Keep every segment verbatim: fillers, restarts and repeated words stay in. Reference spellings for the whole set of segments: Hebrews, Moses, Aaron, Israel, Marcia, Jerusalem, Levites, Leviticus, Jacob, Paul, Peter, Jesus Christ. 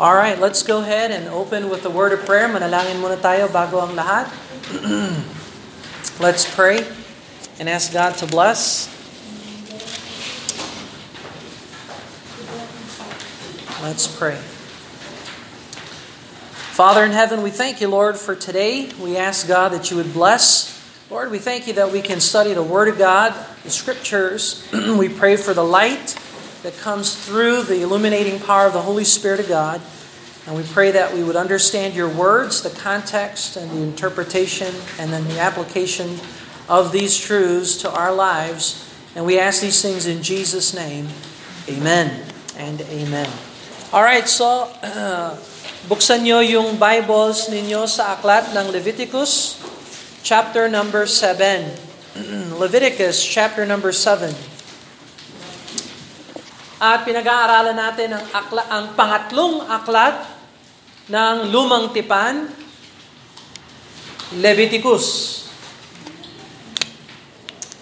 All right, let's go ahead and open with a word of prayer. Manalangin muna tayo bago ang lahat. Let's pray and ask God to bless. Let's pray. Father in heaven, we thank you, Lord, for today. We ask God that you would bless. Lord, we thank you that we can study the Word of God, the Scriptures. We pray for the light that comes through the illuminating power of the Holy Spirit of God. And we pray that we would understand your words, the context and the interpretation, and then the application of these truths to our lives. And we ask these things in Jesus' name. Amen and amen. All right, so uh, buksan nyo yung Bibles ninyo sa aklat ng Leviticus, chapter number seven. Leviticus, chapter number seven. At pinag-aaralan natin ang, akla, ang pangatlong aklat ng Lumang Tipan, Leviticus.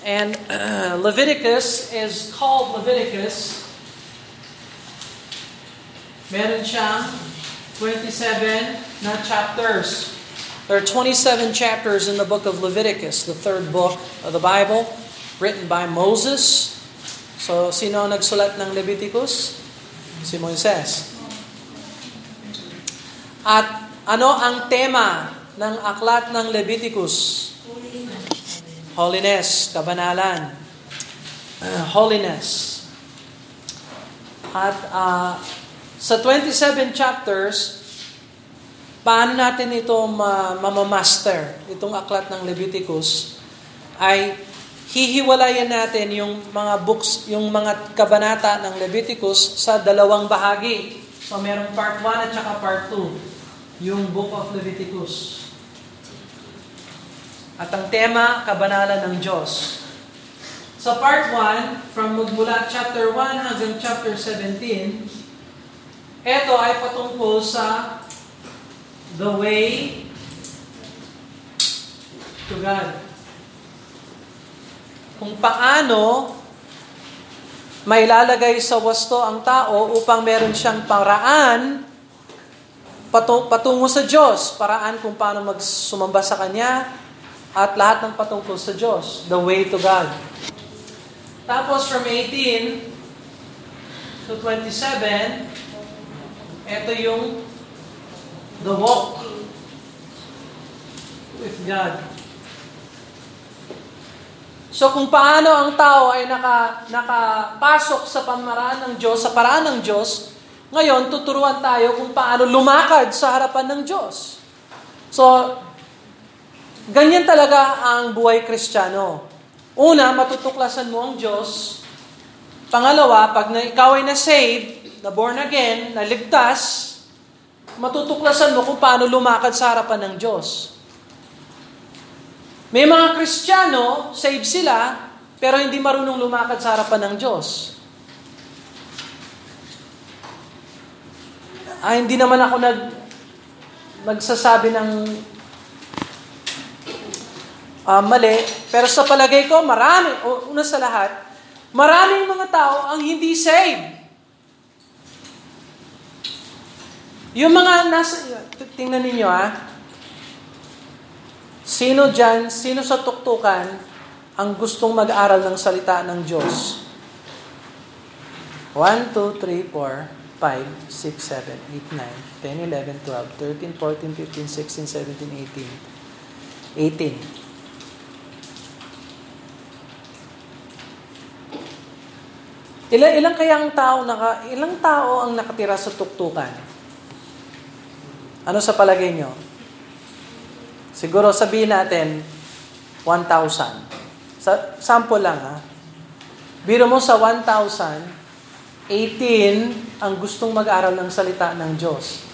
And uh, Leviticus is called Leviticus. Meron siyang twenty-seven na chapters. There are twenty-seven chapters in the book of Leviticus, the third book of the Bible, written by Moses. So, sino ang nagsulat ng Leviticus? Si Moises. At ano ang tema ng aklat ng Leviticus? Holiness, kabanalan. Uh, holiness. At uh, sa twenty-seven chapters, paano natin ito mamamaster? Itong aklat ng Leviticus ay hihiwalayan natin yung mga books, yung mga kabanata ng Leviticus sa dalawang bahagi. So merong part one at saka part two, yung book of Leviticus. At ang tema, kabanalan ng Diyos. Sa so part one, from magmula chapter one hanggang chapter seventeen, ito ay patungkol sa the way to God. Kung paano may lalagay sa wasto ang tao upang meron siyang paraan patungo sa Diyos. Paraan kung paano magsumamba sa Kanya at lahat ng patungkol sa Diyos. The way to God. Tapos from eighteen to twenty-seven, ito yung the walk with God. So kung paano ang tao ay naka, nakapasok sa pamaraan ng Diyos, sa paraan ng Diyos, ngayon tuturuan tayo kung paano lumakad sa harapan ng Diyos. So, ganyan talaga ang buhay Kristiyano. Una, matutuklasan mo ang Diyos. Pangalawa, pag na, ikaw ay na-save, na-born again, naligtas, matutuklasan mo kung paano lumakad sa harapan ng Diyos. May mga Kristiyano, save sila, pero hindi marunong lumakad sa harapan ng Diyos. Ay, hindi naman ako nag, nagsasabi ng uh, mali, pero sa palagay ko, marami, una sa lahat, maraming mga tao ang hindi saved. Yung mga nasa, tingnan ninyo ah, sino dyan, sino sa tuktukan ang gustong mag-aral ng salita ng Diyos? one, two, three, four, five, six, seven, eight, nine, ten, eleven, twelve, thirteen, fourteen, fifteen, sixteen, seventeen, eighteen. eighteen. Ilan, ilang kayang tao, naka, ilang tao ang nakatira sa tuktukan? Ano sa palagay nyo? Siguro sabihin natin, one thousand. Sa, sample lang ha. Biro mo sa one thousand, eighteen ang gustong mag-aral ng salita ng Diyos.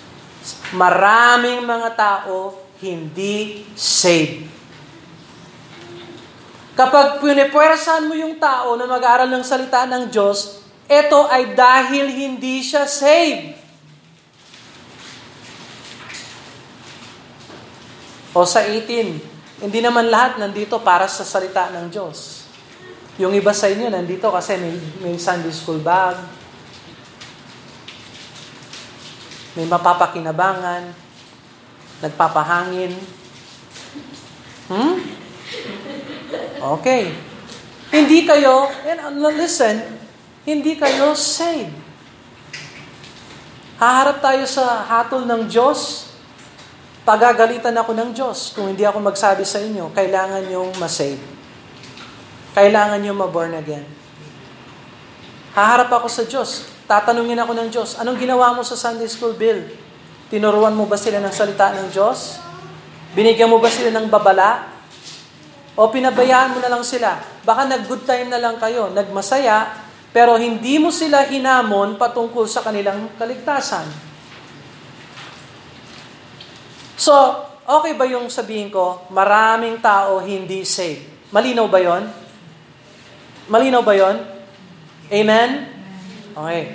Maraming mga tao hindi saved. Kapag pinipwersahan mo yung tao na mag-aral ng salita ng Diyos, ito ay dahil hindi siya saved. O sa eighteen, hindi naman lahat nandito para sa salita ng Diyos. Yung iba sa inyo nandito kasi may, may Sunday school bag. May mapapakinabangan, nagpapahangin. Hmm? Okay. Hindi kayo, and listen, hindi kayo saved. Haharap tayo sa hatol ng Diyos. Pagagalitan ako ng Diyos kung hindi ako magsabi sa inyo, kailangan niyong masave. Kailangan niyong maborn again. Haharap ako sa Diyos. Tatanungin ako ng Diyos, anong ginawa mo sa Sunday School, Bill? Tinuruan mo ba sila ng salita ng Diyos? Binigyan mo ba sila ng babala? O pinabayaan mo na lang sila? Baka nag-good time na lang kayo, nagmasaya, pero hindi mo sila hinamon patungkol sa kanilang kaligtasan. So, okay ba yung sabihin ko, maraming tao hindi saved? Malinaw ba yon? Malinaw ba yon? Amen? Okay.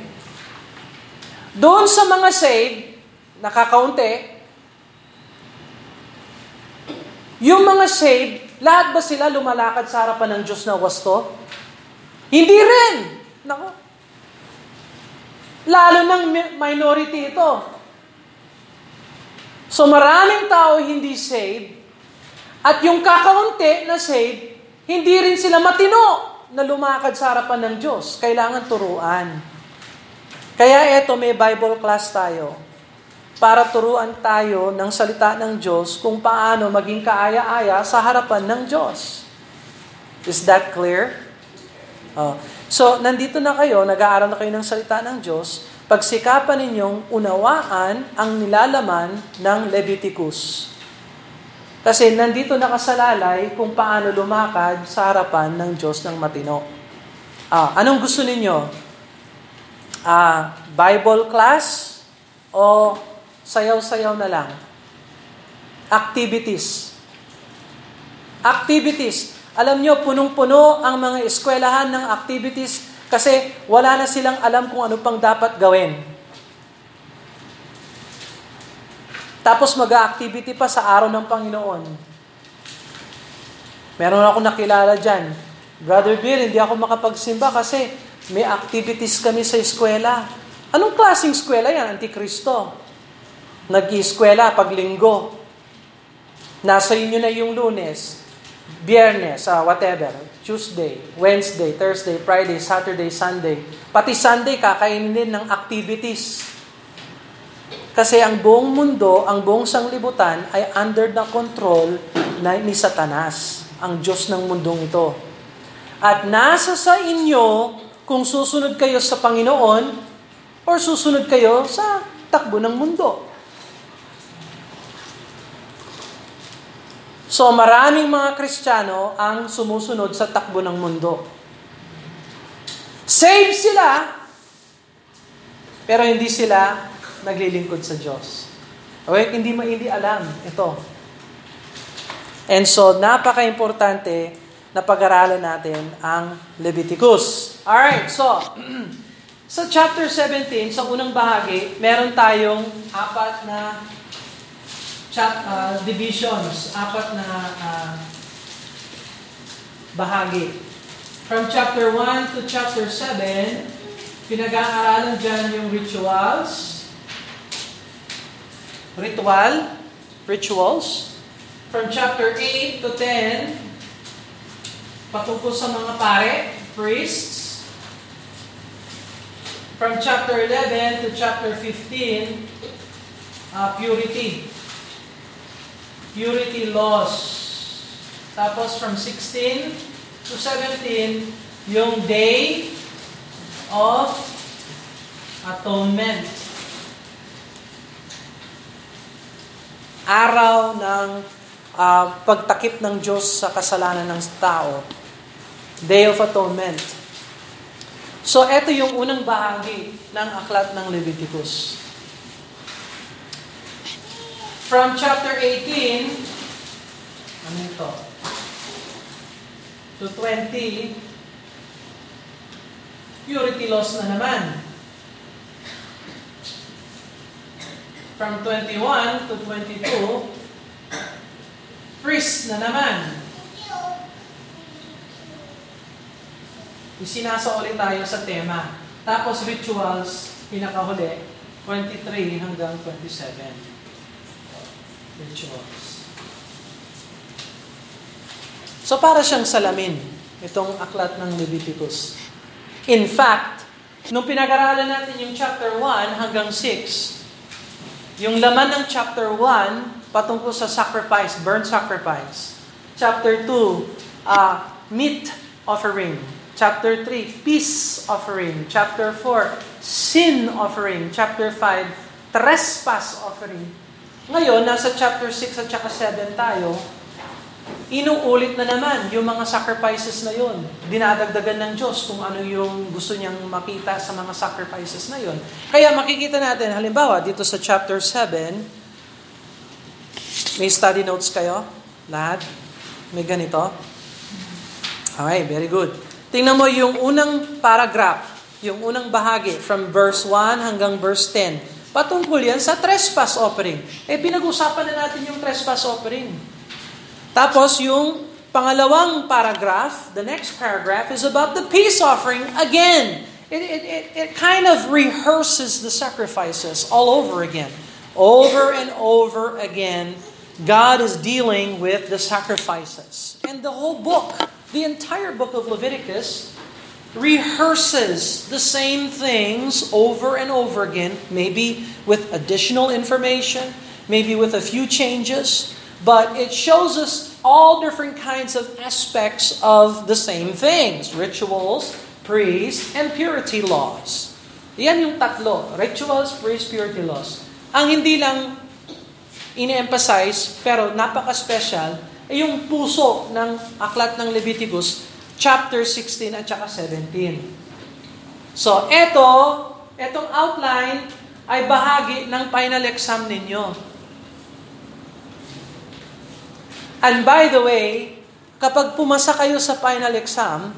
Doon sa mga saved, nakakaunti, yung mga saved, lahat ba sila lumalakad sa harapan ng Diyos na wasto? Hindi rin! Naku. Lalo ng minority ito. So maraming tao hindi saved, at yung kakaunti na saved, hindi rin sila matino na lumakad sa harapan ng Diyos. Kailangan turuan. Kaya eto, may Bible class tayo para turuan tayo ng salita ng Diyos kung paano maging kaaya-aya sa harapan ng Diyos. Is that clear? Oh. So, nandito na kayo, nag-aaral na kayo ng salita ng Diyos, pagsikapan ninyong unawaan ang nilalaman ng Leviticus. Kasi nandito nakasalalay kung paano lumakad sa harapan ng Diyos ng matino. Ah, anong gusto ninyo? Ah, Bible class o sayaw-sayaw na lang? Activities. Activities. Alam nyo, punong-puno ang mga eskwelahan ng activities kasi wala na silang alam kung ano pang dapat gawin. Tapos mag-a-activity pa sa araw ng Panginoon. Meron akong nakilala dyan. Brother Bill, hindi ako makapagsimba kasi may activities kami sa eskwela. Anong klaseng eskwela yan? Antikristo. Nag-i-eskwela pag linggo. Nasa inyo na yung Lunes, Biyernes, uh, whatever, Tuesday, Wednesday, Thursday, Friday, Saturday, Sunday. Pati Sunday kakainin ng activities. Kasi ang buong mundo, ang buong sanglibutan ay under the control ni Satanas, ang Diyos ng mundong ito. At nasa sa inyo kung susunod kayo sa Panginoon o susunod kayo sa takbo ng mundo. So maraming mga Kristiyano ang sumusunod sa takbo ng mundo. Save sila, pero hindi sila naglilingkod sa Diyos. Okay? Hindi maili alam ito. And so, napaka-importante na pag-aralan natin ang Leviticus. Alright, so, sa chapter seventeen, sa unang bahagi, meron tayong apat na chap, uh, divisions, apat na uh, bahagi. From chapter one to chapter seven, pinag-aaralan dyan yung rituals, Ritual, rituals. From chapter eight to ten, patungkol sa mga pare, priests. From chapter eleven to chapter fifteen, uh, purity. Purity laws. Tapos from sixteen to seventeen, yung day of atonement. Araw ng uh, pagtakip ng Diyos sa kasalanan ng tao. Day of Atonement. So, ito yung unang bahagi ng aklat ng Leviticus. From chapter eighteen, ano ito? To twenty, purity laws na naman. From twenty-one to twenty-two, priest na naman. Isinasa ulit tayo sa tema. Tapos rituals, pinakahuli, twenty-three hanggang twenty-seven. Rituals. So para siyang salamin, itong aklat ng Leviticus. In fact, nung pinag-aralan natin yung chapter one hanggang six, yung laman ng chapter one patungkol sa sacrifice, burnt sacrifice. Chapter two, uh, meat offering. Chapter three, peace offering. Chapter four, sin offering. Chapter five, trespass offering. Ngayon, nasa chapter six at saka seven tayo, inuulit na naman yung mga sacrifices na yun. Dinadagdagan ng Diyos kung ano yung gusto niyang makita sa mga sacrifices na yun. Kaya makikita natin, halimbawa, dito sa chapter seven, may study notes kayo? Lahat? May ganito? Alright, very good. Tingnan mo yung unang paragraph, yung unang bahagi, from verse one hanggang verse ten. Patungkol yan sa trespass offering. Eh, pinag-usapan na natin yung trespass offering. Tapos yung pangalawang paragraph, the next paragraph, is about the peace offering again. It, it, it, it kind of rehearses the sacrifices all over again. Over and over again, God is dealing with the sacrifices. And the whole book, the entire book of Leviticus, rehearses the same things over and over again, maybe with additional information, maybe with a few changes. But it shows us all different kinds of aspects of the same things. Rituals, priests, and purity laws. Yan yung tatlo. Rituals, priests, purity laws. Ang hindi lang ine-emphasize, pero napaka-special, ay yung puso ng aklat ng Leviticus, chapter sixteen at saka seventeen. So, eto, etong outline ay bahagi ng final exam ninyo. And by the way, kapag pumasa kayo sa final exam,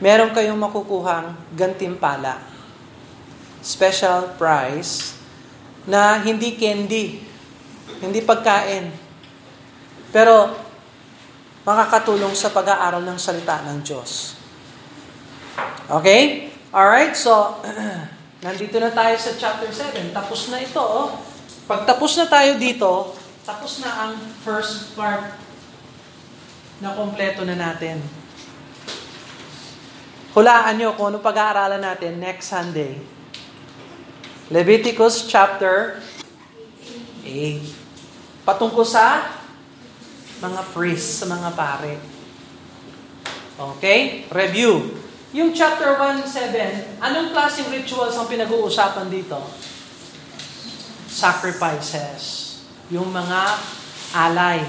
meron kayong makukuhang gantimpala. Special prize na hindi candy, hindi pagkain. Pero makakatulong sa pag-aaral ng salita ng Diyos. Okay? Alright, so nandito na tayo sa chapter seven. Tapos na ito. Oh. Pagtapos na tayo dito, tapos na ang first part na kompleto na natin. Hulaan nyo kung ano pag-aaralan natin next Sunday. Leviticus chapter eight. Patungkol sa mga priests, sa mga pare. Okay? Review. Yung chapter one to seven, anong klaseng rituals ang pinag-uusapan dito? Sacrifices. Yung mga alay.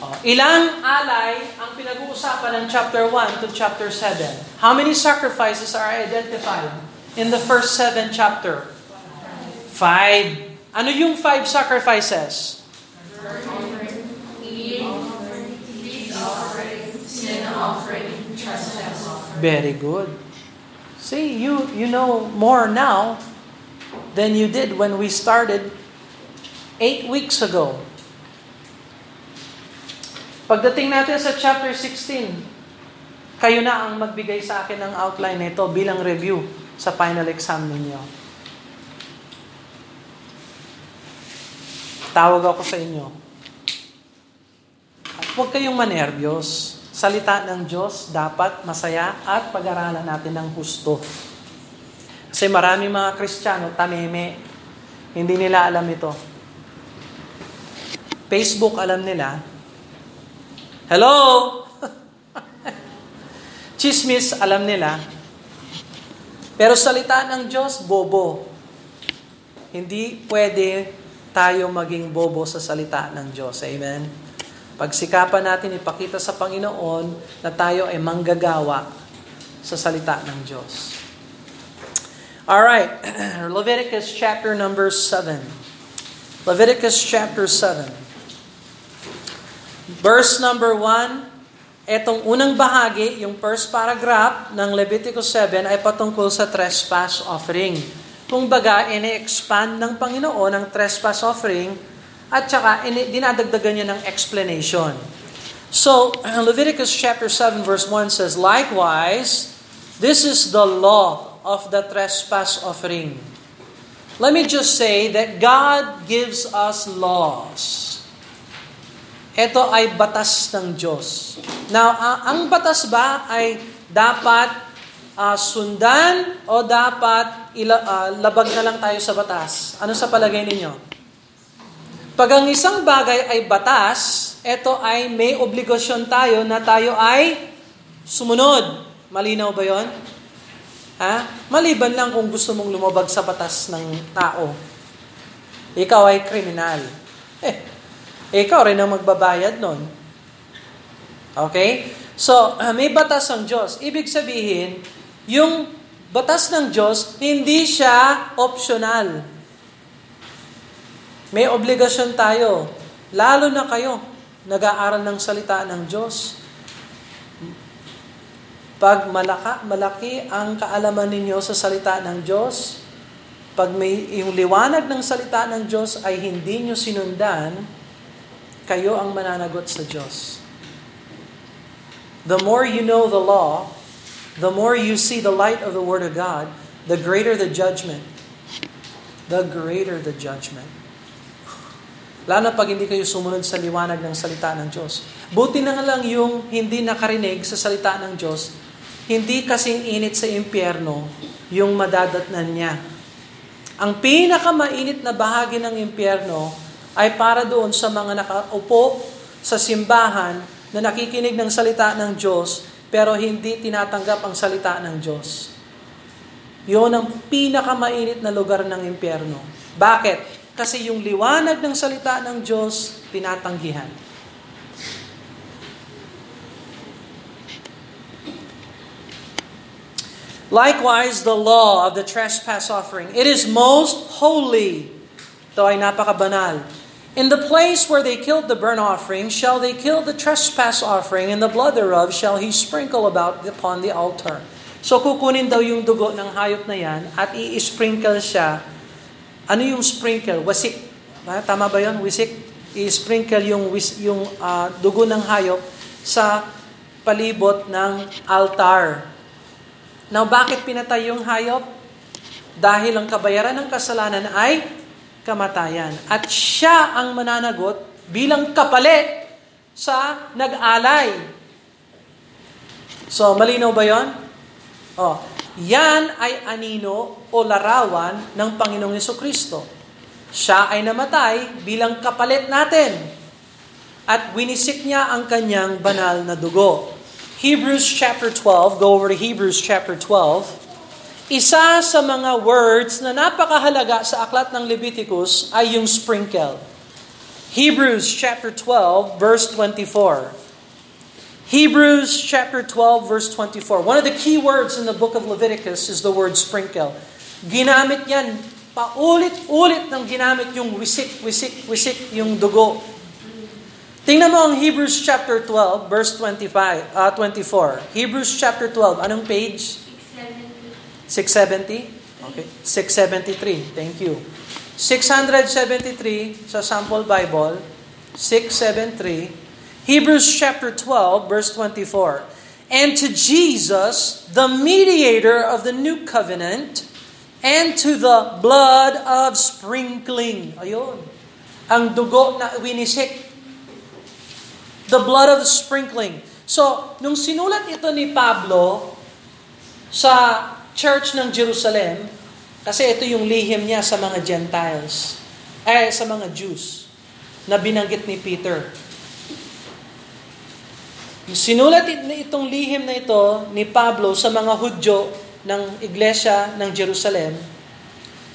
O, ilang alay ang pinag-uusapan ng chapter one to chapter seven? How many sacrifices are identified in the first seven chapter? Five. Ano yung five sacrifices? Burnt offering, meat offering, peace offering, sin offering, trespass offering. Very good. See, you you know more now than you did when we started Eight weeks ago. Pagdating natin sa chapter sixteen, kayo na ang magbigay sa akin ng outline nito bilang review sa final exam ninyo. Tawag ako sa inyo. At huwag kayong manerbiyos. Salita ng Diyos dapat masaya at pag-aralan natin ng husto. Kasi marami mga Kristiyano, tameme, hindi nila alam ito. Facebook, alam nila. Hello! Chismis, alam nila. Pero salita ng Diyos, bobo. Hindi pwede tayo maging bobo sa salita ng Diyos. Amen? Pagsikapan natin, ipakita sa Panginoon na tayo ay manggagawa sa salita ng Diyos. Alright, Leviticus chapter number seven. Leviticus chapter seven. Verse number one, etong unang bahagi, yung first paragraph ng Leviticus seven ay patungkol sa trespass offering. Kung baga, ine-expand ng Panginoon ang trespass offering at saka dinadagdagan niya ng explanation. So, Leviticus chapter seven verse one says, "Likewise, this is the law of the trespass offering. Let me just say that God gives us laws. Ito ay batas ng Diyos. Now, uh, ang batas ba ay dapat uh, sundan o dapat ila- uh, labag na lang tayo sa batas? Ano sa palagay ninyo? Pag ang isang bagay ay batas, ito ay may obligasyon tayo na tayo ay sumunod. Malinaw ba yun? Ha? Maliban lang kung gusto mong lumabag sa batas ng tao. Ikaw ay kriminal. Eh. Ikaw rin ang magbabayad nun. Okay? So, may batas ang Diyos. Ibig sabihin, yung batas ng Diyos, hindi siya optional. May obligasyon tayo. Lalo na kayo, nag-aaral ng salita ng Diyos. Pag malaka, malaki ang kaalaman ninyo sa salita ng Diyos, pag may yung liwanag ng salita ng Diyos ay hindi nyo sinundan, kayo ang mananagot sa Diyos. The more you know the law, the more you see the light of the Word of God, the greater the judgment. The greater the judgment. Lalo pag hindi kayo sumunod sa liwanag ng salita ng Diyos. Buti na nga lang yung hindi nakarinig sa salita ng Diyos, hindi kasing init sa impyerno yung madadatnan niya. Ang pinakamainit na bahagi ng impyerno ay para doon sa mga nakaupo sa simbahan na nakikinig ng salita ng Diyos pero hindi tinatanggap ang salita ng Diyos. Yun ang pinakamainit na lugar ng impyerno. Bakit? Kasi yung liwanag ng salita ng Diyos, tinatanggihan. Likewise, the law of the trespass offering. It is most holy. Ito ay napakabanal. In the place where they killed the burnt offering, shall they kill the trespass offering, and the blood thereof shall he sprinkle about upon the altar. So kukunin daw yung dugo ng hayop na yan at i-sprinkle siya. Ano yung sprinkle? Wisik. Tama ba yun? Wisik? I-sprinkle yung, yung uh, dugo ng hayop sa palibot ng altar. Now, bakit pinatay yung hayop? Dahil ang kabayaran ng kasalanan ay kamatayan. At siya ang mananagot bilang kapalit sa nag-alay. So, malinaw ba yun? Oh, yan ay anino o larawan ng Panginoong Jesucristo. Siya ay namatay bilang kapalit natin. At winisik niya ang kanyang banal na dugo. Hebrews chapter twelve, go over to Hebrews chapter twelve. Isa sa mga words na napakahalaga sa aklat ng Leviticus ay yung sprinkle. Hebrews chapter twelve verse twenty-four. Hebrews chapter twelve verse twenty-four. One of the key words in the book of Leviticus is the word sprinkle. Ginamit yan, paulit-ulit nang ginamit yung wisik, wisik, wisik, yung dugo. Tingnan mo ang Hebrews chapter twelve verse twenty-five, uh, twenty-four. Hebrews chapter twelve, anong page? six seventy? Okay. six seventy-three. Thank you. six seventy-three sa sample Bible. six seventy-three. Hebrews chapter twelve, verse twenty-four. And to Jesus, the mediator of the new covenant, and to the blood of sprinkling. Ayun. Ang dugo na winisik. The blood of sprinkling. So, nung sinulat ito ni Pablo sa Church ng Jerusalem, kasi ito yung lihim niya sa mga Gentiles, eh, sa mga Jews, na binanggit ni Peter. Sinulat itong lihim na ito ni Pablo sa mga Hudyo ng Iglesia ng Jerusalem.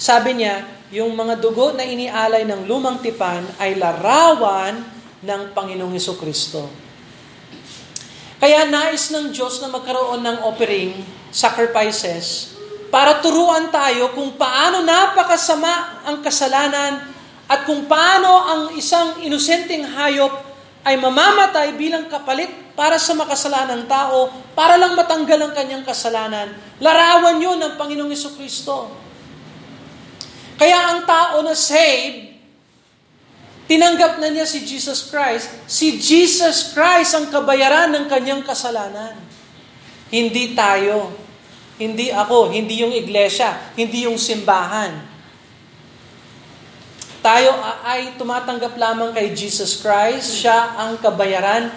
Sabi niya, yung mga dugo na inialay ng lumang tipan ay larawan ng Panginoong Jesucristo. Kaya nais ng Diyos na magkaroon ng offering, sacrifices, para turuan tayo kung paano napakasama ang kasalanan at kung paano ang isang inosenteng hayop ay mamamatay bilang kapalit para sa makasalanang tao, para lang matanggal ang kanyang kasalanan. Larawan yun ng Panginoong Jesucristo. Kaya ang tao na saved, tinanggap na niya si Jesus Christ. Si Jesus Christ ang kabayaran ng kanyang kasalanan. Hindi tayo. Hindi ako. Hindi yung iglesia. Hindi yung simbahan. Tayo ay tumatanggap lamang kay Jesus Christ. Siya ang kabayaran.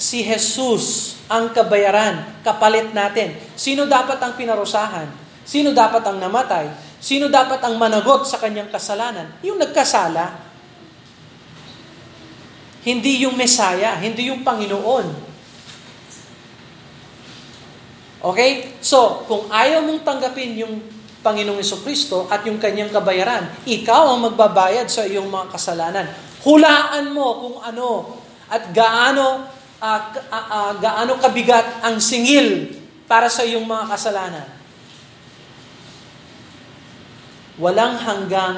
Si Jesus ang kabayaran. Kapalit natin. Sino dapat ang pinarusahan? Sino dapat ang namatay? Sino dapat ang managot sa kanyang kasalanan? Yung nagkasala. Hindi yung Mesaya. Hindi yung Panginoon. Okay? So, kung ayaw mong tanggapin yung Panginoong Jesucristo at yung kanyang kabayaran, ikaw ang magbabayad sa iyong mga kasalanan. Hulaan mo kung ano at gaano uh, uh, uh, gaano kabigat ang singil para sa iyong mga kasalanan. Walang hanggang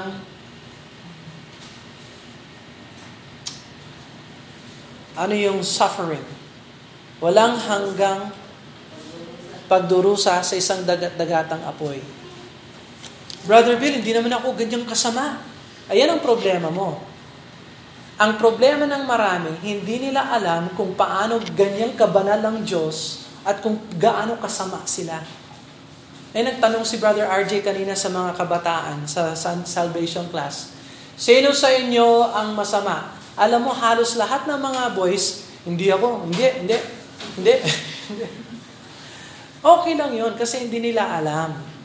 ano yung suffering. Walang hanggang pagdurusa sa isang dagat-dagatang apoy. Brother Bill, hindi naman ako ganyang kasama. Ayan ang problema mo. Ang problema ng marami, hindi nila alam kung paano ganyang kabanal ang Diyos at kung gaano kasama sila. Eh, nagtanong si Brother R J kanina sa mga kabataan sa salvation class. Sino sa inyo ang masama? Alam mo, halos lahat ng mga boys, hindi ako, hindi, hindi, hindi. Okay lang yun kasi hindi nila alam.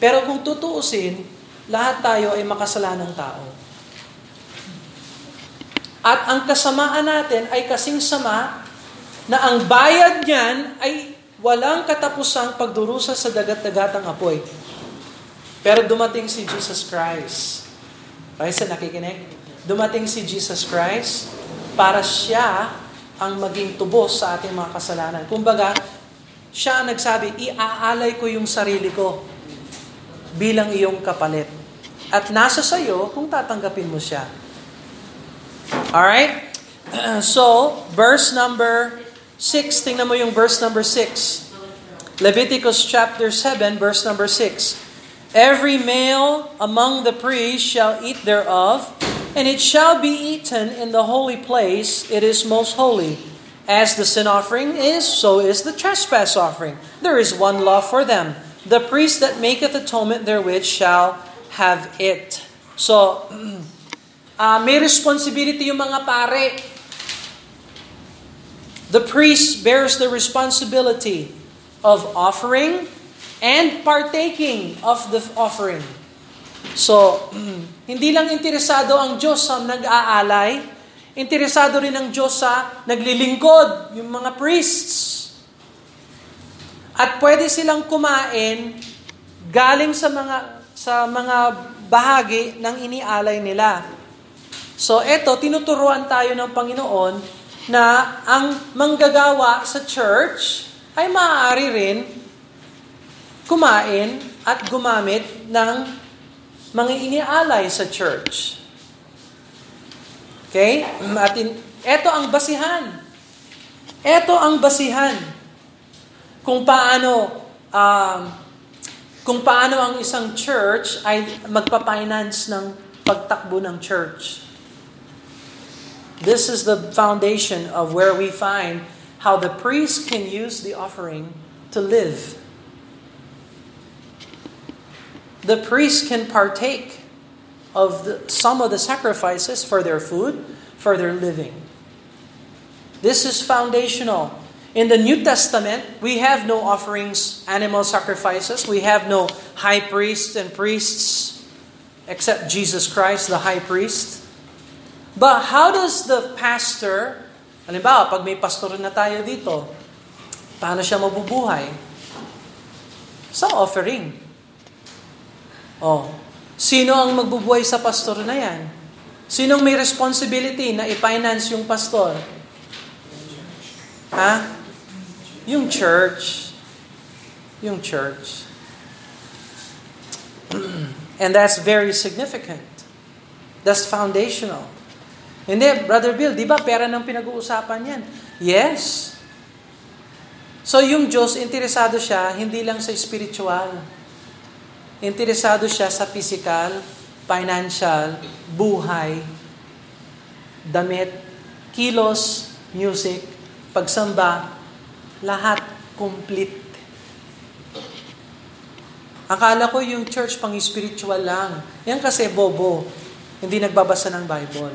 Pero kung tutuusin, lahat tayo ay makasalanang tao. At ang kasamaan natin ay kasing sama na ang bayad niyan ay walang katapusang pagdurusa sa dagat-dagatang apoy. Pero dumating si Jesus Christ. Kaysa nakikinig? Dumating si Jesus Christ para siya ang maging tubos sa ating mga kasalanan. Kumbaga, siya ang nagsabi, iaalay ko yung sarili ko bilang iyong kapalit. At nasa sayo kung tatanggapin mo siya. Alright? So, verse number six. Tingnan mo yung verse number six. Leviticus chapter seven, verse number six. Every male among the priests shall eat thereof, and it shall be eaten in the holy place. It is most holy. As the sin offering is, so is the trespass offering. There is one law for them. The priest that maketh atonement therewith shall have it. So, uh, may responsibility yung mga pare. The priest bears the responsibility of offering and partaking of the offering. So, hindi lang interesado ang Diyos sa nag-aalay, interesado rin ang Diyos sa naglilingkod, yung mga priests. At pwede silang kumain galing sa mga sa mga bahagi ng inialay nila. So eto, tinuturuan tayo ng Panginoon na ang manggagawa sa church ay maaari rin kumain at gumamit ng mga inialay sa church. Okay? At eto ang basihan. Eto ang basihan. Kung paano um, kung paano ang isang church ay magpa-finance ng pagtakbo ng church. This is the foundation of where we find how the priest can use the offering to live. The priest can partake of the, some of the sacrifices for their food, for their living. This is foundational. In the New Testament, we have no offerings, animal sacrifices. We have no high priests and priests, except Jesus Christ, the high priest. But how does the pastor, halimbawa, pag may pastor na tayo dito, paano siya mabubuhay? Sa offering. Oh, sino ang magbubuhay sa pastor na yan? Sinong may responsibility na i-finance yung pastor? Ha? Yung church. Yung church. And that's very significant. That's foundational. Hindi, Brother Bill, di ba pera ng pinag-uusapan yan? Yes. So yung Diyos, interesado siya hindi lang sa spiritual. Interesado siya sa physical, financial, buhay, damit, kilos, music, pagsamba, lahat complete. Akala ko yung church pang-spiritual lang. Yan kasi bobo. hindi nagbabasa ng Bible.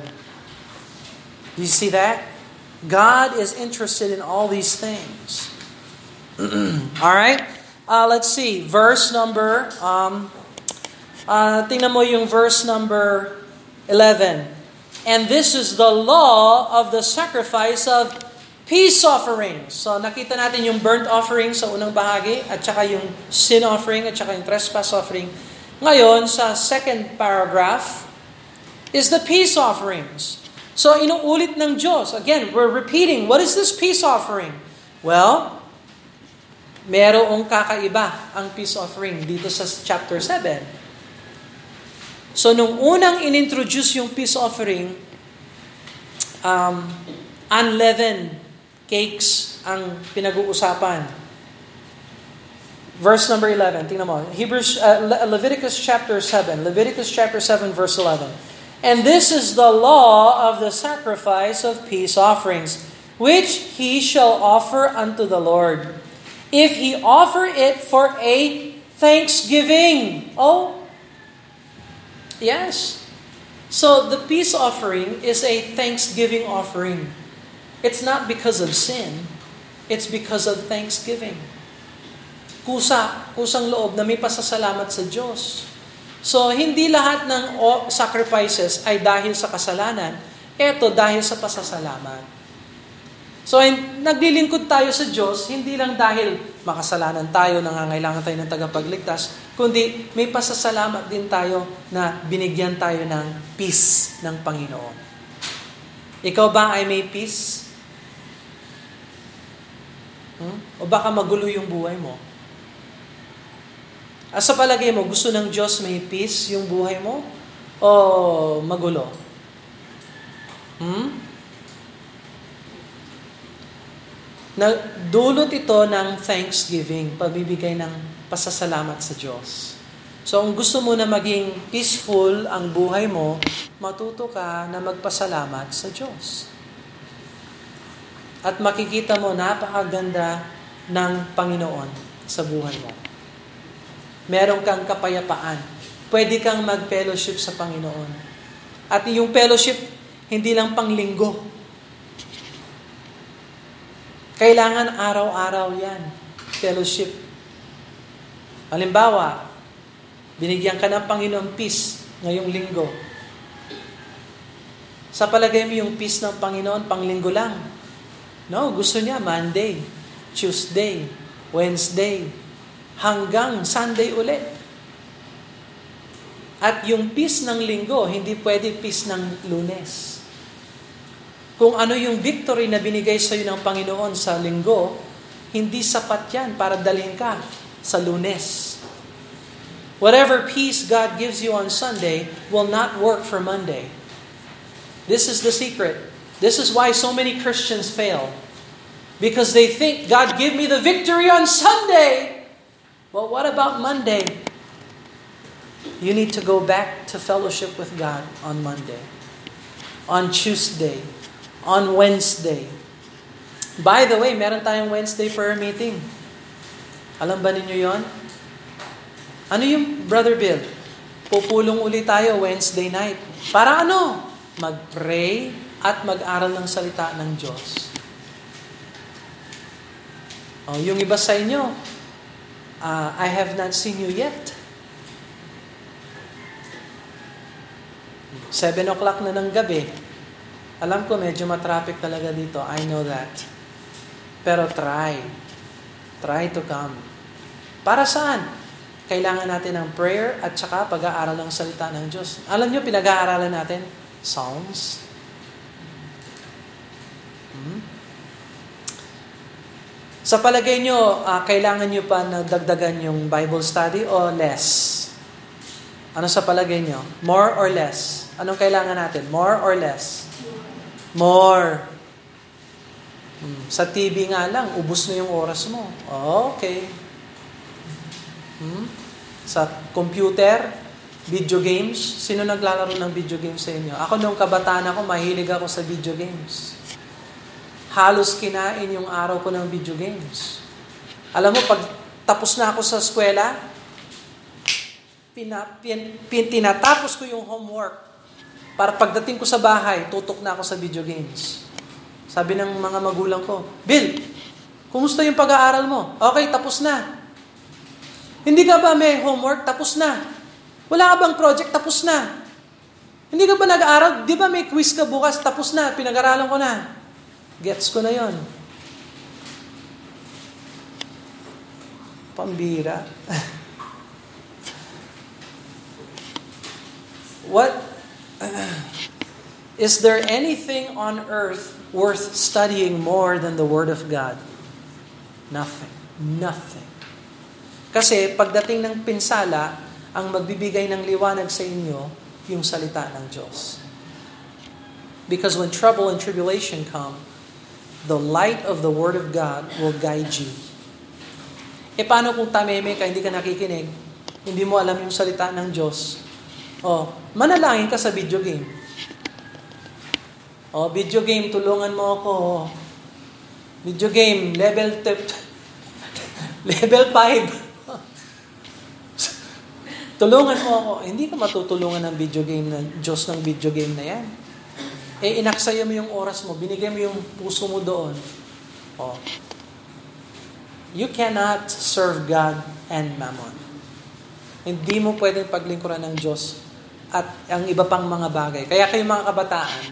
Do you see that? God is interested in all these things. All right? Uh, let's see. Verse number... Um, uh, tingnan mo yung verse number eleven. And this is the law of the sacrifice of peace offerings. So nakita natin yung burnt offering sa unang bahagi, at saka yung sin offering, at saka yung trespass offering. Ngayon, sa second paragraph, is the peace offerings. So inuulit ng Diyos. Again, we're repeating, what is this peace offering? Well, merong kakaiba ang peace offering dito sa chapter seven. So, nung unang inintroduce yung peace offering, um, unleavened cakes ang pinag-uusapan. Verse number eleven, tingnan mo. Hebrews, uh, Leviticus chapter seven, Leviticus chapter seven, verse eleven. And this is the law of the sacrifice of peace offerings, which he shall offer unto the Lord, if he offer it for a thanksgiving. Oh, yes. So the peace offering is a thanksgiving offering. It's not because of sin. It's because of thanksgiving. Kusa, kusang loob na may pasasalamat sa Diyos. So hindi lahat ng sacrifices ay dahil sa kasalanan. Ito dahil sa pasasalamat. So naglilingkod tayo sa Diyos, hindi lang dahil makasalanan tayo, nangangailangan tayo ng tagapagligtas, kundi may pasasalamat din tayo na binigyan tayo ng peace ng Panginoon. Ikaw ba ay may peace? Hmm? O baka magulo yung buhay mo? Asa palagay mo, gusto ng Diyos may peace yung buhay mo? O magulo? Hmm? Na dulot ito ng thanksgiving, pagbibigay ng pasasalamat sa Diyos. So, kung gusto mo na maging peaceful ang buhay mo, matuto ka na magpasalamat sa Diyos. At makikita mo, napakaganda ng Panginoon sa buhay mo. Meron kang kapayapaan. Pwede kang mag-fellowship sa Panginoon. At yung fellowship, hindi lang panglinggo. Kailangan araw-araw yan, fellowship. Halimbawa, binigyan ka ng Panginoon peace ngayong linggo. Sa palagay mo yung peace ng Panginoon, panglinggo lang. No, gusto niya Monday, Tuesday, Wednesday, hanggang Sunday ulit. At yung peace ng linggo, hindi pwede peace ng Lunes. Kung ano yung victory na binigay sa iyo ng Panginoon sa linggo, hindi sapat yan para dalhin ka sa Lunes. Whatever peace God gives you on Sunday will not work for Monday. This is the secret. This is why so many Christians fail. Because they think, God gave me the victory on Sunday. Well, what about Monday? You need to go back to fellowship with God on Monday, on Tuesday, on Wednesday. By the way, meron tayong Wednesday prayer meeting. Alam ba ninyo yon? Ano yung, Brother Bill? Pupulong ulit tayo Wednesday night. Para ano? Mag-pray at mag-aral ng salita ng Diyos. Oh, yung iba sa inyo, uh, I have not seen you yet. Seven o'clock na ng gabi. Alam ko, medyo matraffic talaga dito. I know that. Pero try. Try to come. Para saan? Kailangan natin ng prayer at saka pag-aaral ng salita ng Diyos. Alam nyo, pinag-aaralan natin? Psalms. Hmm? Sa palagay nyo, uh, kailangan nyo pa na dagdagan yung Bible study o less? Ano sa palagay nyo? More or less? Anong kailangan natin? More or less? More. Hmm. Sa T V nga lang, ubos na yung oras mo. Okay. Hmm. Sa computer, video games, sino naglalaro ng video games sa inyo? Ako nung kabataan ako, mahilig ako sa video games. Halos kinain yung araw ko ng video games. Alam mo, pag tapos na ako sa eskwela, pinatapos ko yung homework. Para pagdating ko sa bahay, tutok na ako sa video games. Sabi ng mga magulang ko, Bill, kumusta yung pag-aaral mo? Okay, tapos na. Hindi ka ba may homework? Tapos na. Wala ka bang project? Tapos na. Hindi ka ba nag-aaral? Di ba may quiz ka bukas? Tapos na. Pinag-aralan ko na. Gets ko na yon. Pambira. What? Is there anything on earth worth studying more than the Word of God? Nothing. Nothing. Kasi pagdating ng pinsala, ang magbibigay ng liwanag sa inyo, yung salita ng Diyos. Because when trouble and tribulation come, the light of the Word of God will guide you. E paano kung tameme ka, hindi ka nakikinig, hindi mo alam yung salita ng Diyos? O, manalangin ka sa video game. O, video game, tulungan mo ako. Video game, level tip, level five. Tulungan mo ako. Hindi ka matutulungan ng video game na Diyos ng video game na yan. Eh, inaksaya mo yung oras mo, binigay mo yung puso mo doon. O, you cannot serve God and mammon. Hindi mo pwedeng paglingkuran ng Diyos at ang iba pang mga bagay. Kaya kayong mga kabataan,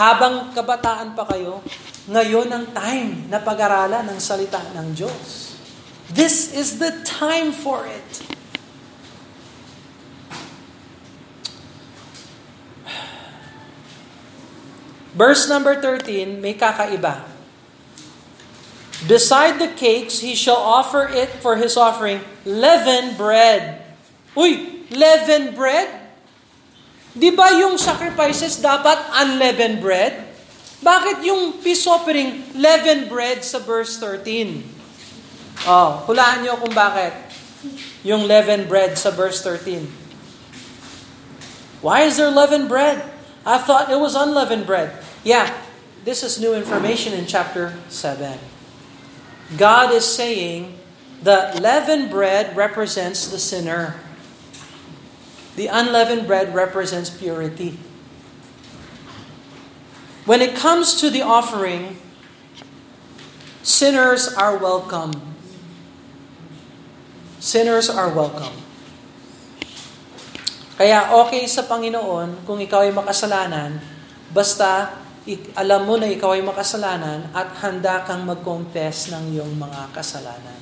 habang kabataan pa kayo, ngayon ang time na pag-aralan ng salita ng Diyos. This is the time for it. Verse number thirteen, may kakaiba. Beside the cakes, he shall offer it for his offering, leavened bread. Uy, leavened bread? Di ba yung sacrifices dapat unleavened bread? Bakit yung peace offering leavened bread sa verse thirteen? Oh, hulaan nyo kung bakit yung leavened bread sa verse thirteen. Why is there leavened bread? I thought it was unleavened bread. Yeah, this is new information in chapter seven. God is saying the leavened bread represents the sinner. The unleavened bread represents purity. When it comes to the offering, sinners are welcome. Sinners are welcome. Kaya okay sa Panginoon kung ikaw ay makasalanan, basta alam mo na ikaw ay makasalanan at handa kang mag-confess ng iyong mga kasalanan.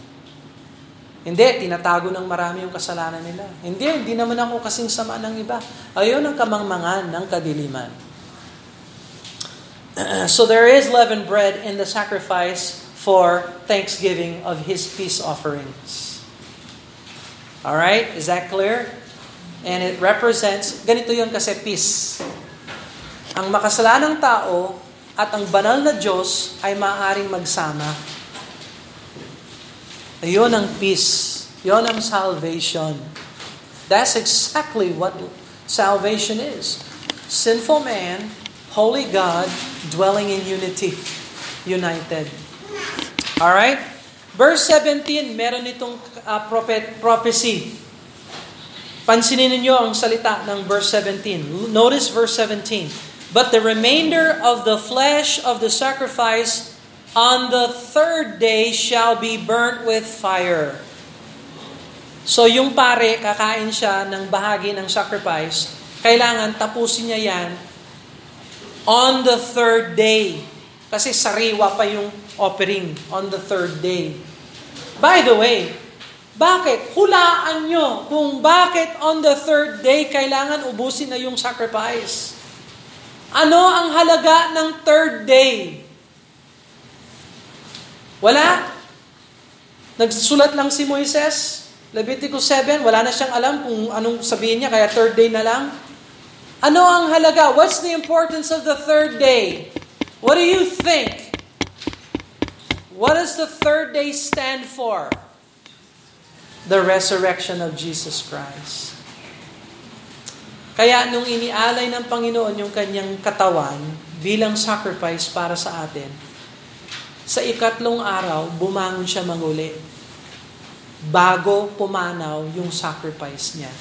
Hindi, tinatago ng marami yung kasalanan nila. Hindi, hindi naman ako kasing sama ng iba. Ayun ang kamangmangan ng kadiliman. So there is leavened bread in the sacrifice for thanksgiving of His peace offerings. Alright, is that clear? And it represents, ganito yun kasi peace. Ang makasalanang tao at ang banal na Diyos ay maaaring magsama. Yun ang peace. Yun ang salvation. That's exactly what salvation is. Sinful man, holy God, dwelling in unity. United. Alright? Verse seventeen, meron itong uh, prophet, prophecy. Pansinin ninyo ang salita ng verse seventeen. Notice verse seventeen. But the remainder of the flesh of the sacrifice on the third day shall be burnt with fire. So yung pare, kakain siya ng bahagi ng sacrifice. Kailangan tapusin niya yan on the third day. Kasi sariwa pa yung offering on the third day. By the way, bakit? Hulaan nyo kung bakit on the third day kailangan ubusin na yung sacrifice. Ano ang halaga ng third day? Wala? Nagsulat lang si Moises, Leviticus seven, wala na siyang alam kung anong sabihin niya, kaya third day na lang. Ano ang halaga? What's the importance of the third day? What do you think? What does the third day stand for? The resurrection of Jesus Christ. Kaya nung inialay ng Panginoon yung kanyang katawan bilang sacrifice para sa atin, sa ikatlong araw, bumangon siya manguli bago pumanaw yung sacrifice niya.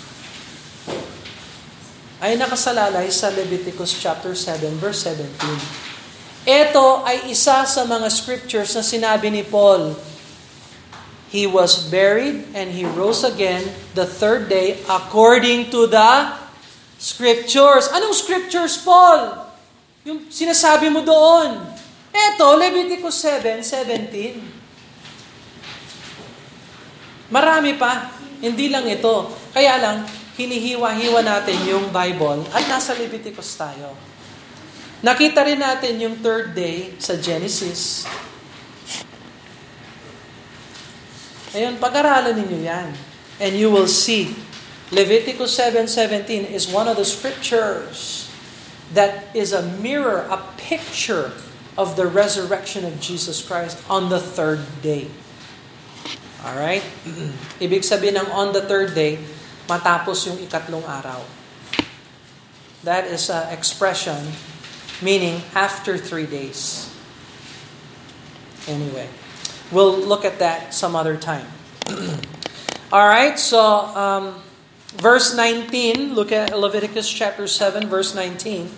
ay nakasalalay sa Leviticus chapter seven verse seventeen. Ito ay isa sa mga scriptures na sinabi ni Paul. He was buried and he rose again the third day according to the scriptures. Anong scriptures, Paul? Yung sinasabi mo doon. Ito, Leviticus seven seventeen. Marami pa, hindi lang ito. Kaya lang, hinihiwa-hiwa natin yung Bible at nasa Leviticus tayo. Nakita rin natin yung third day sa Genesis. Ayun, pag-aralan ninyo yan. And you will see, Leviticus seven seventeen is one of the scriptures that is a mirror, a picture of the resurrection of Jesus Christ on the third day. Alright? Ibig sabihin ng on the third day, matapos yung ikatlong araw. That is an expression meaning after three days. Anyway, we'll look at that some other time. Alright, so um, verse nineteen, look at Leviticus chapter seven, verse nineteen.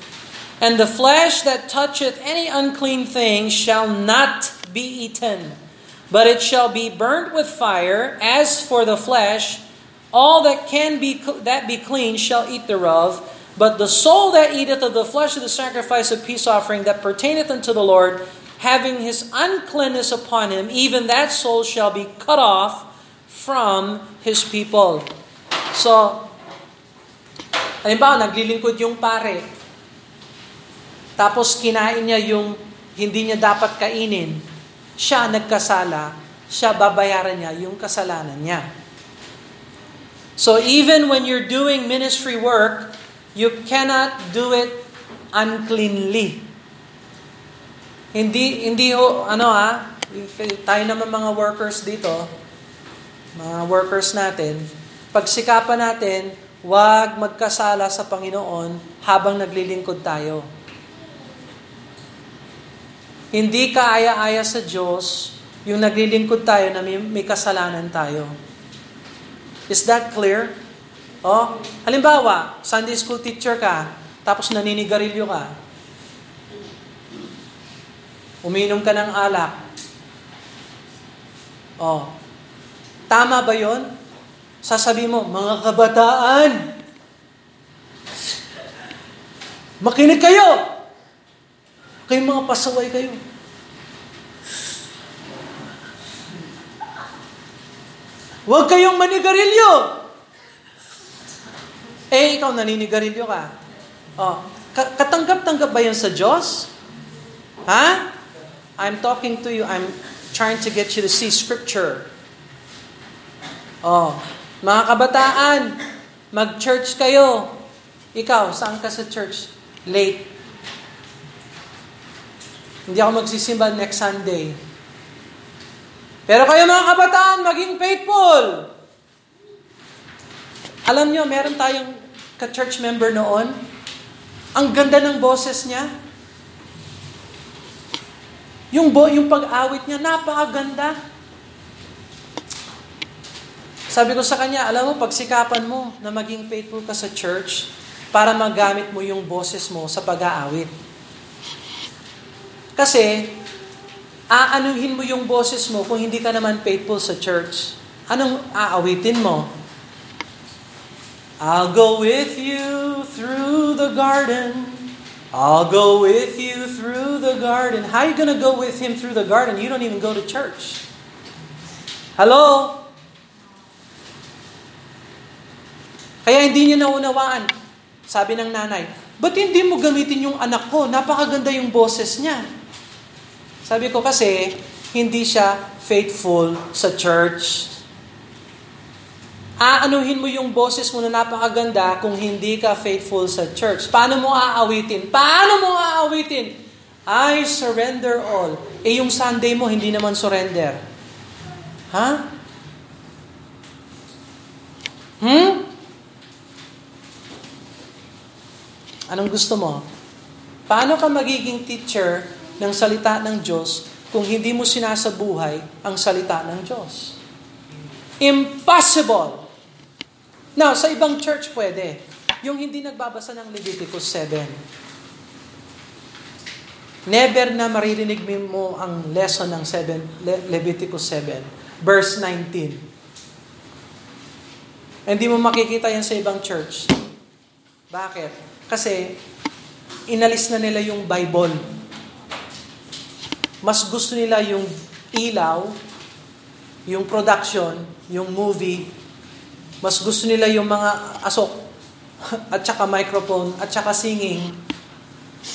And the flesh that toucheth any unclean thing shall not be eaten. But it shall be burnt with fire. As for the flesh, all that can be that be clean shall eat thereof. But the soul that eateth of the flesh of the sacrifice of peace offering that pertaineth unto the Lord, having his uncleanness upon him, even that soul shall be cut off from his people. So, halimbawa, naglilingkod yung pare. Tapos kinain niya yung hindi niya dapat kainin. Siya nagkasala, siya babayaran niya yung kasalanan niya. So even when you're doing ministry work, you cannot do it uncleanly. Hindi, hindi ho, ano ha, tayo naman mga workers dito, mga workers natin, pagsikapan natin, huwag magkasala sa Panginoon habang naglilingkod tayo. Hindi kaaya-aya sa Diyos yung naglilingkod tayo na may, may kasalanan tayo. Is that clear? Oh, halimbawa, Sunday school teacher ka, tapos naninigarilyo ka. Uminom ka ng alak. Oh, tama ba yun? Sasabihin mo, mga kabataan, makinig kayo! Kayong mga pasaway kayo. Huwag kayong manigarilyo! Eh, ikaw naninigarilyo ka. Oh, katanggap-tanggap ba yun sa Diyos? Ha? I'm talking to you. I'm trying to get you to see scripture. Oh, mga kabataan, mag-church kayo. Ikaw, saan ka sa church? Late. Hindi ako magsisimba next Sunday. Pero kayo mga kabataan, maging faithful. Alam nyo, meron tayong ka-church member noon. Ang ganda ng boses niya. Yung, bo- yung pag-awit niya, napakaganda. Sabi ko sa kanya, alam mo, pagsikapan mo na maging faithful ka sa church para magamit mo yung boses mo sa pag-aawit. Kasi, aanuhin mo yung boses mo kung hindi ka naman faithful sa church. Anong aawitin mo? I'll go with you through the garden. I'll go with you through the garden. How are you gonna go with him through the garden? You don't even go to church. Hello? Kaya hindi niya naunawaan. Sabi ng nanay, ba't hindi mo gamitin yung anak ko? Napakaganda yung boses niya. Sabi ko kasi, hindi siya faithful sa church. Aanuhin mo yung boses mo na napakaganda kung hindi ka faithful sa church. Paano mo aawitin? Paano mo aawitin? I surrender all. Eh yung Sunday mo, hindi naman surrender. Ha? Huh? Hmm? Anong gusto mo? Paano ka magiging teacher ng salita ng Diyos kung hindi mo sinasabuhay ang salita ng Diyos? Impossible! Now, sa ibang church pwede. Yung hindi nagbabasa ng Leviticus seven. Never na maririnig mo ang lesson ng Leviticus seven, verse nineteen. Hindi mo makikita yan sa ibang church. Bakit? Kasi inalis na nila yung Bible. Mas gusto nila yung ilaw, yung production, yung movie. Mas gusto nila yung mga asok at saka microphone at saka singing.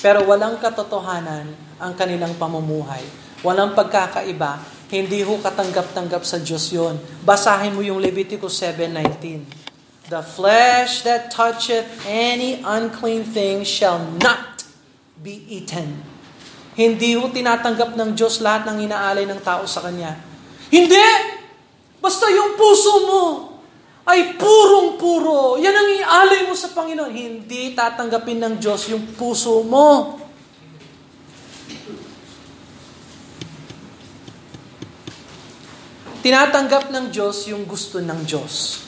Pero walang katotohanan ang kanilang pamumuhay. Walang pagkakaiba. Hindi ho katanggap-tanggap sa Diyos yun. Basahin mo yung Leviticus seven nineteen. The flesh that toucheth any unclean thing shall not be eaten. Hindi ho tinatanggap ng Diyos lahat ng inaalay ng tao sa Kanya. Hindi! Basta yung puso mo ay purong-puro. Yan ang inaalay mo sa Panginoon. Hindi tatanggapin ng Diyos yung puso mo. Tinatanggap ng Diyos yung gusto ng Diyos.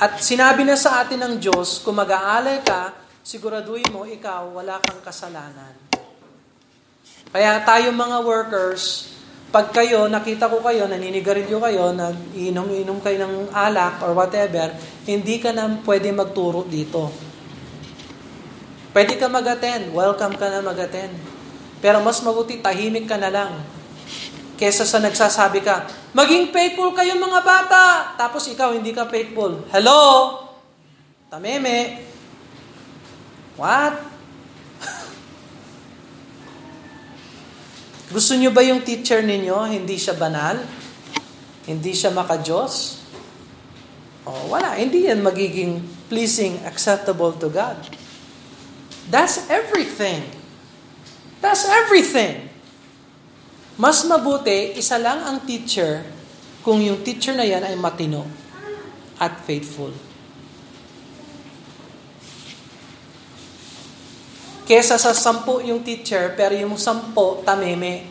At sinabi na sa atin ng Diyos, kung mag-aalay ka, siguraduhin mo, ikaw, wala kang kasalanan. Kaya tayo mga workers, pag kayo, nakita ko kayo, naninigarilyo kayo, nag-inom-inom kayo ng alak or whatever, hindi ka na pwede magturo dito. Pwede ka mag-attend, welcome ka na mag-attend. Pero mas mabuti, tahimik ka na lang. Kesa sa nagsasabi ka, maging faithful kayo mga bata. Tapos ikaw, hindi ka faithful. Hello? Tameme? What? Gusto nyo ba yung teacher ninyo, hindi siya banal? Hindi siya maka-Diyos? O wala, hindi yan magiging pleasing, acceptable to God. That's everything. That's everything. Mas mabuti, isa lang ang teacher kung yung teacher na yan ay matino at faithful. Kesa sa sampu yung teacher, pero yung sampo tameme,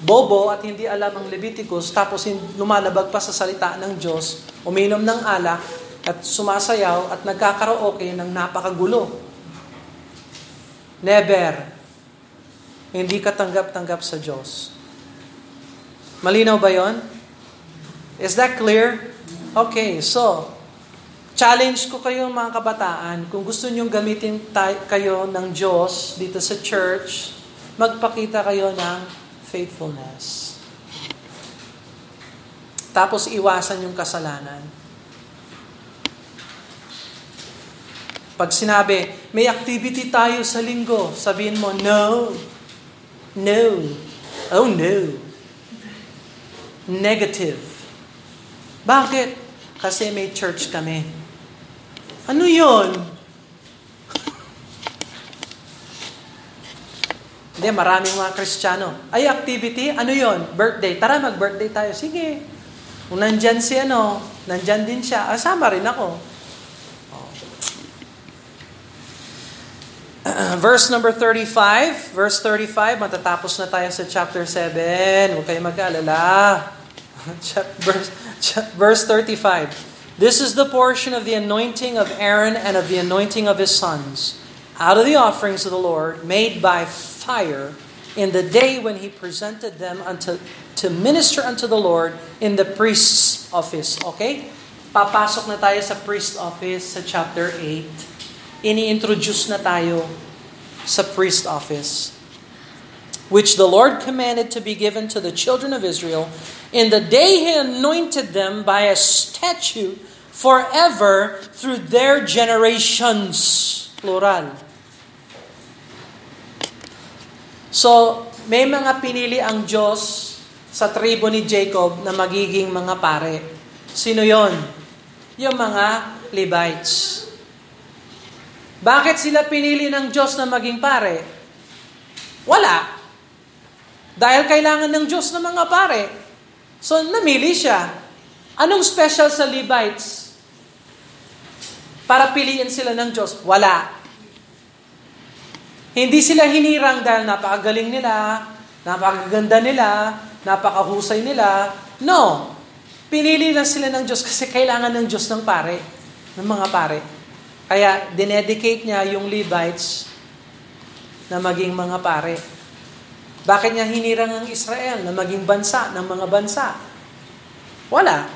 bobo at hindi alam ang Leviticus, tapos lumalabag pa sa salita ng Diyos, uminom ng alak at sumasayaw at nagkakaraoke ng napakagulo. Never. Hindi ka tanggap-tanggap sa Diyos. Malinaw ba yon? Is that clear? Okay, so, challenge ko kayo mga kabataan, kung gusto nyong gamitin tayo, kayo ng Diyos dito sa church, magpakita kayo ng faithfulness. Tapos iwasan yung kasalanan. Pag sinabi, may activity tayo sa linggo, sabihin mo, no. No. Oh no. Negative. Bakit? Kasi may church kami. Ano yun? Hindi, maraming mga Kristiyano. Ay, activity? Ano yun? Birthday. Tara, mag-birthday tayo. Sige. Kung nandyan si ano, nandyan din siya. Asama rin ako. Verse number thirty-five, verse thirty-five, matatapos na tayo sa chapter seven. Huwag kayo mag-alala. verse, verse thirty-five. This is the portion of the anointing of Aaron and of the anointing of his sons, out of the offerings of the Lord, made by fire, in the day when he presented them unto to minister unto the Lord in the priest's office. Okay? Papasok na tayo sa priest's office sa chapter eight. Ini-introduce na tayo sa priest office, which the Lord commanded to be given to the children of Israel in the day He anointed them by a statute forever through their generations. Plural. So, may mga pinili ang Diyos sa tribo ni Jacob na magiging mga pare. Sino yon? Yung mga Levites. Bakit sila pinili ng Diyos na maging pare? Wala. Dahil kailangan ng Diyos ng mga pare. So, namili siya. Anong special sa Levites? Para piliin sila ng Diyos? Wala. Hindi sila hinirang dahil napakagaling nila, napakaganda nila, napakahusay nila. No. Pinili lang sila ng Diyos kasi kailangan ng Diyos ng pare, ng mga pare. Kaya dinedicate niya yung Levites na maging mga pare. Bakit niya hinirang ang Israel na maging bansa ng mga bansa? Wala.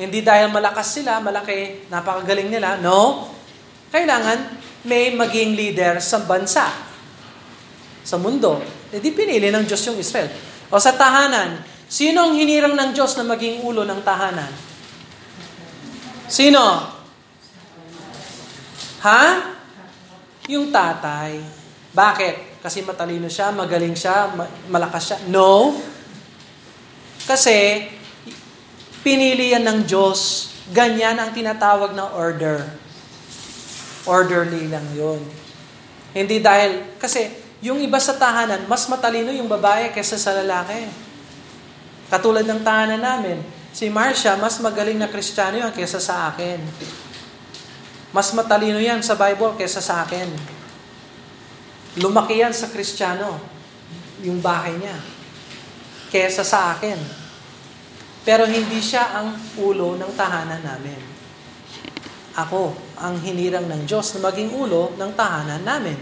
Hindi dahil malakas sila, malaki, napakagaling nila. No. Kailangan may maging leader sa bansa, sa mundo. E di pinili ng Diyos yung Israel. O sa tahanan, sino ang hinirang ng Diyos na maging ulo ng tahanan? Sino? Ha? Yung tatay. Bakit? Kasi matalino siya, magaling siya, malakas siya. No. Kasi pinili yan ng Diyos. Ganyan ang tinatawag na order. Orderly lang yun. Hindi dahil, kasi yung iba sa tahanan, mas matalino yung babae kaysa sa lalaki. Katulad ng tahanan namin, si Marcia, mas magaling na Kristiyano yun kaysa sa akin. Mas matalino yan sa Bible kaysa sa akin. Lumaki yan sa Kristiyano, yung bahay niya, kaysa sa akin. Pero hindi siya ang ulo ng tahanan namin. Ako ang hinirang ng Diyos na maging ulo ng tahanan namin.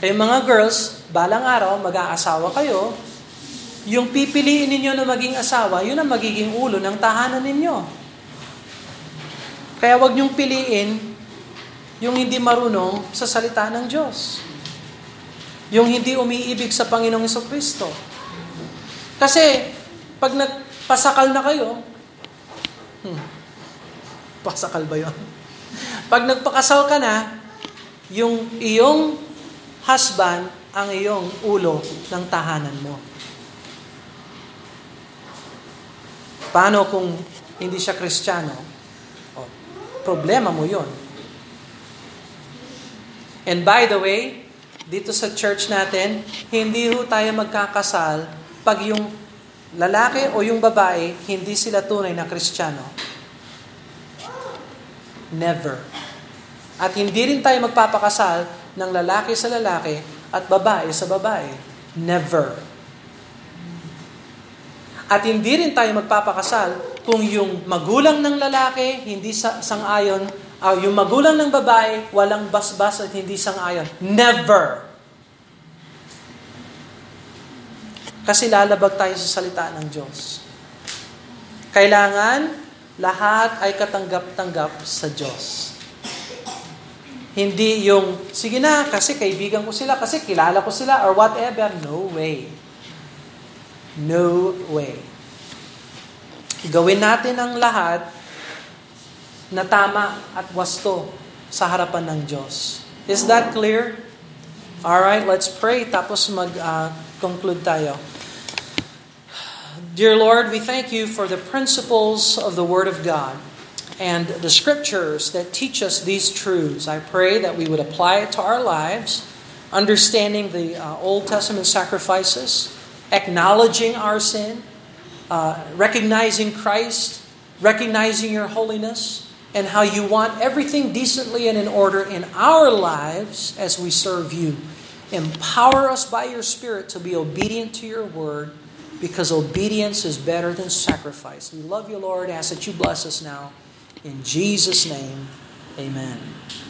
Kaya mga girls, balang araw mag-aasawa kayo, yung pipiliin ninyo na maging asawa, yun ang magiging ulo ng tahanan ninyo. Kaya wag niyong piliin yung hindi marunong sa salita ng Diyos. Yung hindi umiibig sa Panginoong Jesucristo. Kasi pag nagpasakal na kayo, hmm, pasakal ba yun? Pag nagpakasal ka na, yung iyong husband ang iyong ulo ng tahanan mo. Paano kung hindi siya Kristiyano? Problema mo yun. And by the way, dito sa church natin, hindi ho tayo magkakasal pag yung lalaki o yung babae, hindi sila tunay na Kristiyano. Never. At hindi rin tayo magpapakasal ng lalaki sa lalaki at babae sa babae. Never. At hindi rin tayo magpapakasal kung yung magulang ng lalaki hindi sang-ayon, uh, yung magulang ng babae walang basbas at hindi sang-ayon. Never! Kasi lalabag tayo sa salita ng Diyos. Kailangan lahat ay katanggap-tanggap sa Diyos. Hindi yung, sige na, kasi kaibigan ko sila, kasi kilala ko sila, or whatever. No way. No way. Gawin natin ang lahat na tama at wasto sa harapan ng Diyos. Is that clear? Alright, let's pray. Tapos mag-conclude uh, tayo. Dear Lord, we thank you for the principles of the Word of God and the Scriptures that teach us these truths. I pray that we would apply it to our lives, understanding the uh, Old Testament sacrifices, acknowledging our sin, Uh, recognizing Christ, recognizing your holiness, and how you want everything decently and in order in our lives as we serve you. Empower us by your Spirit to be obedient to your word, because obedience is better than sacrifice. We love you, Lord. I ask that you bless us now. In Jesus' name, amen.